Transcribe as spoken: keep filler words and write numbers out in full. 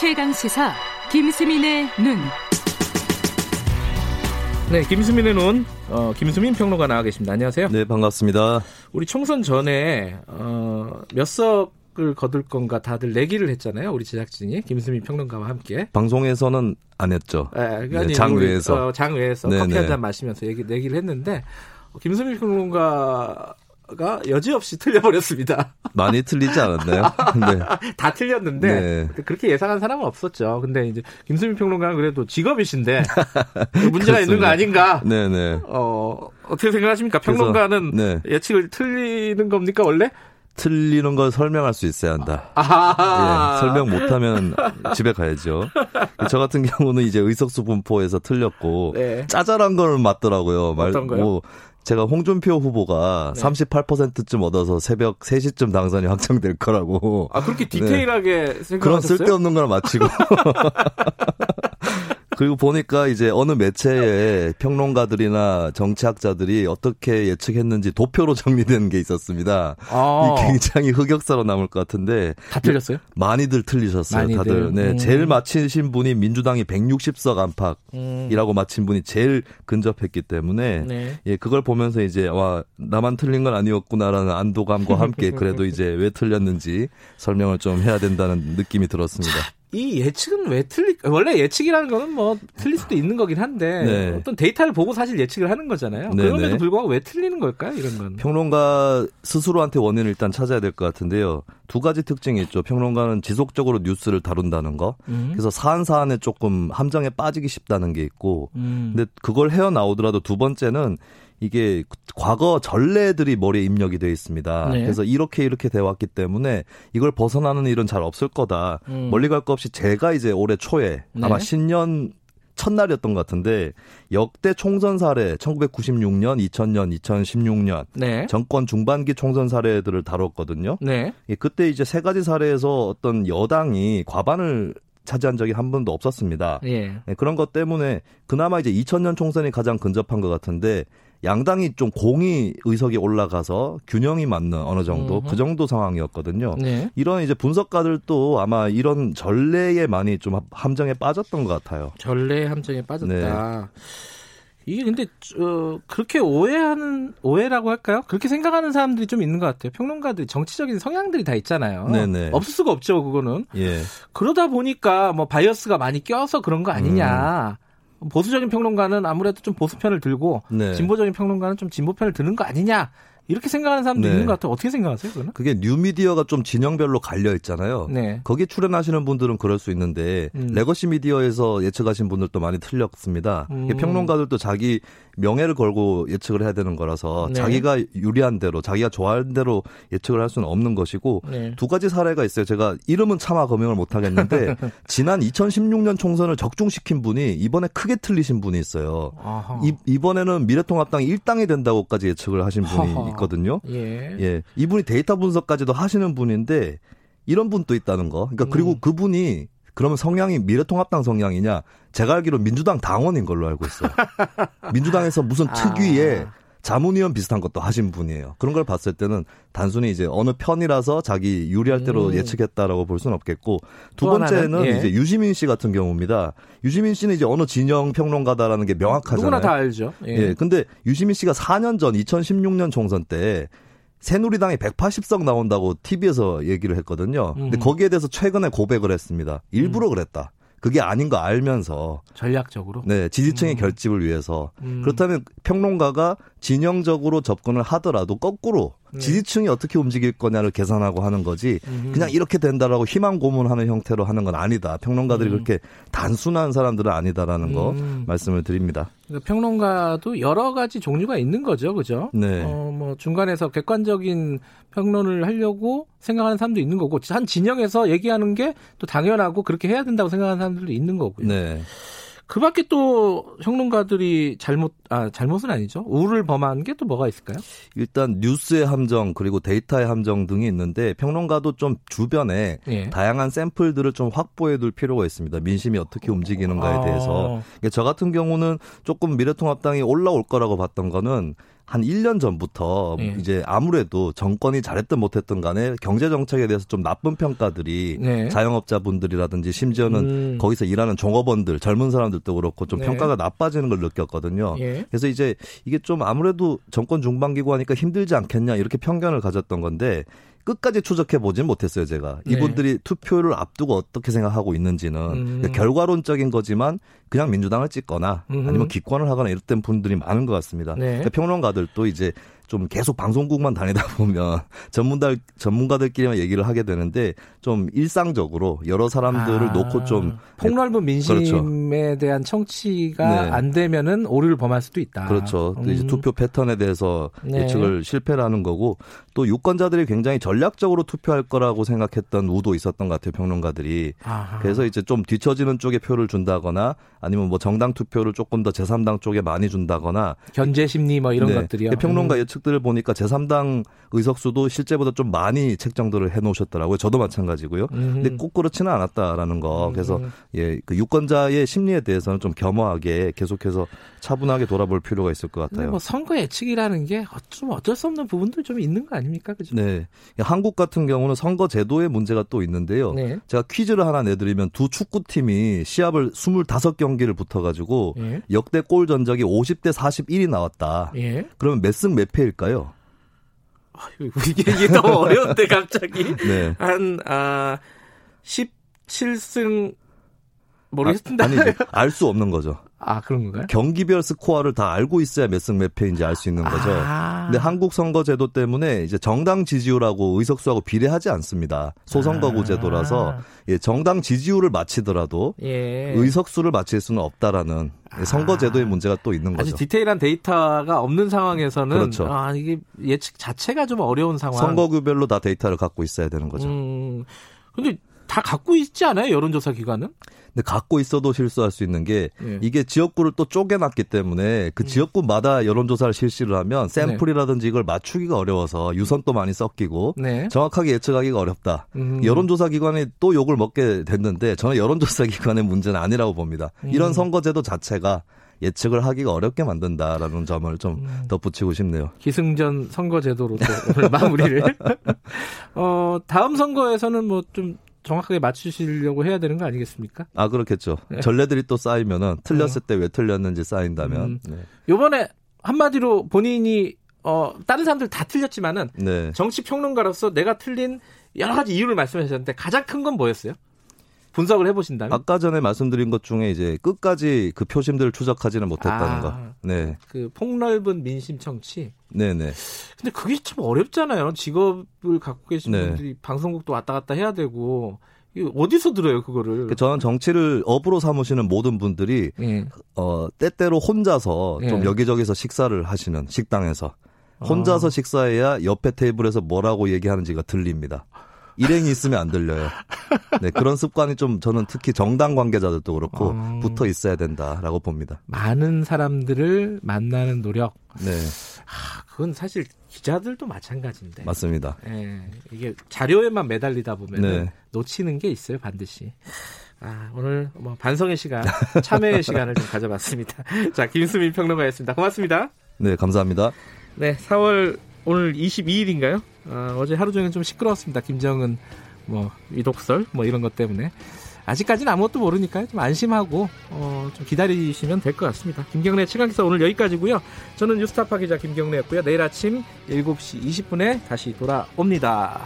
최강시사 김수민의 눈. 네, 김수민의 눈. 어, 김수민 평론가 나와 계십니다. 안녕하세요. 네, 반갑습니다. 우리 총선 전에 어, 몇 석을 거둘 건가 다들 내기를 했잖아요. 우리 제작진이 김수민 평론가와 함께. 방송에서는 안 했죠. 네, 네, 장외에서. 어, 장외에서 네, 커피 네. 한잔 마시면서 얘기, 내기를 했는데 어, 김수민 평론가 가 여지없이 틀려버렸습니다. 많이 틀리지 않았나요? 네. 다 틀렸는데 네. 그렇게 예상한 사람은 없었죠. 근데 이제 김수민 평론가는 그래도 직업이신데 문제가 있는 거 아닌가? 네네. 어, 어떻게 생각하십니까? 평론가는 그래서, 네. 예측을 틀리는 겁니까 원래? 틀리는 걸 설명할 수 있어야 한다. 아~ 예, 설명 못하면 집에 가야죠. 저 같은 경우는 이제 의석수 분포에서 틀렸고 네. 짜잘한 걸 맞더라고요. 어떤 거요? 뭐, 제가 홍준표 후보가 네. 삼십팔 퍼센트쯤 얻어서 새벽 세 시쯤 당선이 확정될 거라고. 아, 그렇게 디테일하게 네. 생각하셨어요? 그런 쓸데없는 걸 맞히고. 그리고 보니까 이제 어느 매체에 평론가들이나 정치학자들이 어떻게 예측했는지 도표로 정리된 게 있었습니다. 아. 이 굉장히 흑역사로 남을 것 같은데. 다 틀렸어요? 많이들 틀리셨어요. 많이들. 다들. 네, 음. 제일 맞히신 분이 민주당이 백육십 석 안팎이라고 음. 맞힌 분이 제일 근접했기 때문에 네. 예, 그걸 보면서 이제 와, 나만 틀린 건 아니었구나라는 안도감과 함께 그래도 이제 왜 틀렸는지 설명을 좀 해야 된다는 느낌이 들었습니다. 이 예측은 왜 틀리, 원래 예측이라는 거는 뭐 틀릴 수도 있는 거긴 한데 네. 어떤 데이터를 보고 사실 예측을 하는 거잖아요. 네네. 그럼에도 불구하고 왜 틀리는 걸까요? 이런 건. 평론가 스스로한테 원인을 일단 찾아야 될 것 같은데요. 두 가지 특징이 있죠. 평론가는 지속적으로 뉴스를 다룬다는 거. 음. 그래서 사안 사안에 조금 함정에 빠지기 쉽다는 게 있고 음. 근데 그걸 헤어나오더라도 두 번째는 이게 과거 전례들이 머리에 입력이 되어 있습니다. 네. 그래서 이렇게 이렇게 되어 왔기 때문에 이걸 벗어나는 일은 잘 없을 거다. 음. 멀리 갈 거 없이 제가 이제 올해 초에 네. 아마 신년 첫날이었던 것 같은데 역대 총선 사례 천구백구십육 년, 이천 년, 이천십육 년 네. 정권 중반기 총선 사례들을 다뤘거든요. 네. 그때 이제 세 가지 사례에서 어떤 여당이 과반을 차지한 적이 한 번도 없었습니다. 예. 그런 것 때문에 그나마 이제 이천 년 총선이 가장 근접한 것 같은데 양당이 좀 공이 의석이 올라가서 균형이 맞는 어느 정도 음흠. 그 정도 상황이었거든요. 네. 이런 이제 분석가들도 아마 이런 전례에 많이 좀 함정에 빠졌던 것 같아요. 전례의 함정에 빠졌다. 네. 이게 근데 어, 그렇게 오해하는 오해라고 할까요? 그렇게 생각하는 사람들이 좀 있는 것 같아요. 평론가들이 정치적인 성향들이 다 있잖아요. 네네. 없을 수가 없죠, 그거는. 예. 그러다 보니까 뭐 바이어스가 많이 껴서 그런 거 아니냐. 음. 보수적인 평론가는 아무래도 좀 보수편을 들고 네. 진보적인 평론가는 좀 진보편을 드는 거 아니냐 이렇게 생각하는 사람도 네. 있는 것 같아요. 어떻게 생각하세요? 그거는? 그게 뉴미디어가 좀 진영별로 갈려 있잖아요. 네. 거기 출연하시는 분들은 그럴 수 있는데 음. 레거시 미디어에서 예측하신 분들도 많이 틀렸습니다. 음. 평론가들도 자기 명예를 걸고 예측을 해야 되는 거라서 네. 자기가 유리한 대로 자기가 좋아하는 대로 예측을 할 수는 없는 것이고 네. 두 가지 사례가 있어요. 제가 이름은 차마 검증을 못하겠는데 지난 이천십육 년 총선을 적중시킨 분이 이번에 크게 틀리신 분이 있어요. 이, 이번에는 미래통합당이 일 당이 된다고까지 예측을 하신 분이 아하. 거든요. 예. 예. 이분이 데이터 분석까지도 하시는 분인데 이런 분도 있다는 거. 그러니까 그리고 음. 그분이 그러면 성향이 미래통합당 성향이냐? 제가 알기로 민주당 당원인 걸로 알고 있어요. 민주당에서 무슨 아. 특위에 자문위원 비슷한 것도 하신 분이에요. 그런 걸 봤을 때는 단순히 이제 어느 편이라서 자기 유리할 대로 음. 예측했다라고 볼 수는 없겠고 두 번째는 예. 이제 유시민 씨 같은 경우입니다. 유시민 씨는 이제 어느 진영 평론가다라는 게 명확하잖아요. 누구나 다 알죠. 예. 예. 근데 유시민 씨가 사 년 전 이천십육 년 총선 때 새누리당이 백팔십 석 나온다고 티비에서 얘기를 했거든요. 음. 근데 거기에 대해서 최근에 고백을 했습니다. 일부러 음. 그랬다. 그게 아닌 거 알면서 전략적으로 네 지지층의 음. 결집을 위해서 음. 그렇다면 평론가가 진영적으로 접근을 하더라도 거꾸로 네. 지지층이 어떻게 움직일 거냐를 계산하고 하는 거지 음. 그냥 이렇게 된다라고 희망 고문하는 형태로 하는 건 아니다. 평론가들이 음. 그렇게 단순한 사람들은 아니다라는 음. 거 말씀을 드립니다. 그러니까 평론가도 여러 가지 종류가 있는 거죠, 그죠? 네. 어, 뭐 중간에서 객관적인 평론을 하려고 생각하는 사람도 있는 거고 한 진영에서 얘기하는 게 또 당연하고 그렇게 해야 된다고 생각하는 사람들도 있는 거고요. 네. 그밖에 또 평론가들이 잘못 아 잘못은 아니죠. 오류를 범한 게 또 뭐가 있을까요? 일단 뉴스의 함정 그리고 데이터의 함정 등이 있는데 평론가도 좀 주변에 예. 다양한 샘플들을 좀 확보해둘 필요가 있습니다. 민심이 어떻게 움직이는가에 대해서. 아. 저 같은 경우는 조금 미래통합당이 올라올 거라고 봤던 거는 한 일 년 전부터 네. 이제 아무래도 정권이 잘했든 못했든 간에 경제정책에 대해서 좀 나쁜 평가들이 네. 자영업자분들이라든지 심지어는 음. 거기서 일하는 종업원들, 젊은 사람들도 그렇고 좀 네. 평가가 나빠지는 걸 느꼈거든요. 예. 그래서 이제 이게 좀 아무래도 정권 중반기고 하니까 힘들지 않겠냐 이렇게 편견을 가졌던 건데 끝까지 추적해보진 못했어요, 제가. 이분들이 네. 투표를 앞두고 어떻게 생각하고 있는지는 음. 결과론적인 거지만 그냥 민주당을 찍거나 음흠. 아니면 기권을 하거나 이랬던 분들이 많은 것 같습니다. 네. 그러니까 평론가들도 이제 좀 계속 방송국만 다니다 보면 전문가, 전문가들끼리만 얘기를 하게 되는데 좀 일상적으로 여러 사람들을 아, 놓고 좀. 폭넓은 민심에 그렇죠. 대한 청취가 네. 안 되면은 오류를 범할 수도 있다. 그렇죠. 음. 이제 투표 패턴에 대해서 네. 예측을 실패를 하는 거고 또 유권자들이 굉장히 전략적으로 투표할 거라고 생각했던 우도 있었던 것 같아요. 평론가들이. 아하. 그래서 이제 좀 뒤처지는 쪽에 표를 준다거나 아니면 뭐 정당 투표를 조금 더 제삼 당 쪽에 많이 준다거나. 견제심리 뭐 이런 네. 것들이요. 평론가 예측 들을 보니까 제삼 당 의석수도 실제보다 좀 많이 책정들을 해놓으셨더라고요. 저도 마찬가지고요. 음흠. 근데 꼭 그렇지는 않았다라는 거. 그래서 예, 그 유권자의 심리에 대해서는 좀 겸허하게 계속해서 차분하게 돌아볼 필요가 있을 것 같아요. 뭐 선거 예측이라는 게 좀 어쩔 수 없는 부분도 좀 있는 거 아닙니까, 그죠? 네. 한국 같은 경우는 선거 제도의 문제가 또 있는데요. 네. 제가 퀴즈를 하나 내드리면 두 축구팀이 시합을 이십오 경기를 붙어가지고 예. 역대 골 전적이 오십 대 사십일이 나왔다. 예. 그러면 몇 승 몇 패 일까요? 이게, 이게 너무 어려운데 갑자기 네. 한 아, 십칠 승 모르겠습니다. 아, 아니 알 수 없는 거죠. 아 그런 건가요? 경기별 스코어를 다 알고 있어야 몇 승 몇 패인지 알 수 있는 거죠. 아. 근데 한국 선거 제도 때문에 이제 정당 지지율하고 의석수하고 비례하지 않습니다. 소선거구 제도라서 아. 예, 정당 지지율을 맞히더라도 예. 의석수를 맞힐 수는 없다라는 아. 선거 제도의 문제가 또 있는 거죠. 아주 디테일한 데이터가 없는 상황에서는 그렇죠. 아, 이게 예측 자체가 좀 어려운 상황. 선거구별로 다 데이터를 갖고 있어야 되는 거죠. 음. 근데 다 갖고 있지 않아요? 여론조사 기관은? 근데 갖고 있어도 실수할 수 있는 게 네. 이게 지역구를 또 쪼개놨기 때문에 그 음. 지역구마다 여론조사를 실시를 하면 샘플이라든지 이걸 맞추기가 어려워서 유선도 많이 섞이고 네. 정확하게 예측하기가 어렵다. 음. 여론조사 기관이 또 욕을 먹게 됐는데 저는 여론조사 기관의 문제는 아니라고 봅니다. 음. 이런 선거제도 자체가 예측을 하기가 어렵게 만든다라는 점을 좀 음. 덧붙이고 싶네요. 기승전 선거제도로 또 오늘 마무리를. 어, 다음 선거에서는 뭐 좀 정확하게 맞추시려고 해야 되는 거 아니겠습니까? 아 그렇겠죠. 네. 전례들이 또 쌓이면은 틀렸을 때 왜 틀렸는지 쌓인다면. 음. 네. 이번에 한마디로 본인이 어, 다른 사람들 다 틀렸지만은 네. 정치 평론가로서 내가 틀린 여러 가지 이유를 말씀하셨는데 가장 큰 건 뭐였어요? 분석을 해보신다면? 아까 전에 말씀드린 것 중에 이제 끝까지 그 표심들을 추적하지는 못했다는 아, 거. 네. 그 폭넓은 민심 청취. 네네. 근데 그게 참 어렵잖아요. 직업을 갖고 계신 네. 분들이 방송국도 왔다 갔다 해야 되고. 어디서 들어요, 그거를? 저는 정치를 업으로 삼으시는 모든 분들이, 예. 어, 때때로 혼자서 예. 좀 여기저기서 식사를 하시는 식당에서. 혼자서 아. 식사해야 옆에 테이블에서 뭐라고 얘기하는지가 들립니다. 일행이 있으면 안 들려요. 네, 그런 습관이 좀 저는 특히 정당 관계자들도 그렇고 음... 붙어 있어야 된다라고 봅니다. 많은 사람들을 만나는 노력. 네. 아, 그건 사실 기자들도 마찬가지인데. 맞습니다. 네, 이게 자료에만 매달리다 보면 네. 놓치는 게 있어요, 반드시. 아, 오늘 뭐 반성의 시간, 참회의 시간을 좀 가져봤습니다. 자, 김수민 평론가였습니다. 고맙습니다. 네, 감사합니다. 네, 사월 오늘 이십이 일인가요? 어, 어제 하루 종일 좀 시끄러웠습니다. 김정은 뭐 위독설 뭐 이런 것 때문에 아직까지는 아무것도 모르니까 좀 안심하고 어, 좀 기다리시면 될 것 같습니다. 김경래 최강시사 오늘 여기까지고요. 저는 뉴스타파 기자 김경래였고요. 내일 아침 일곱 시 이십 분에 다시 돌아옵니다.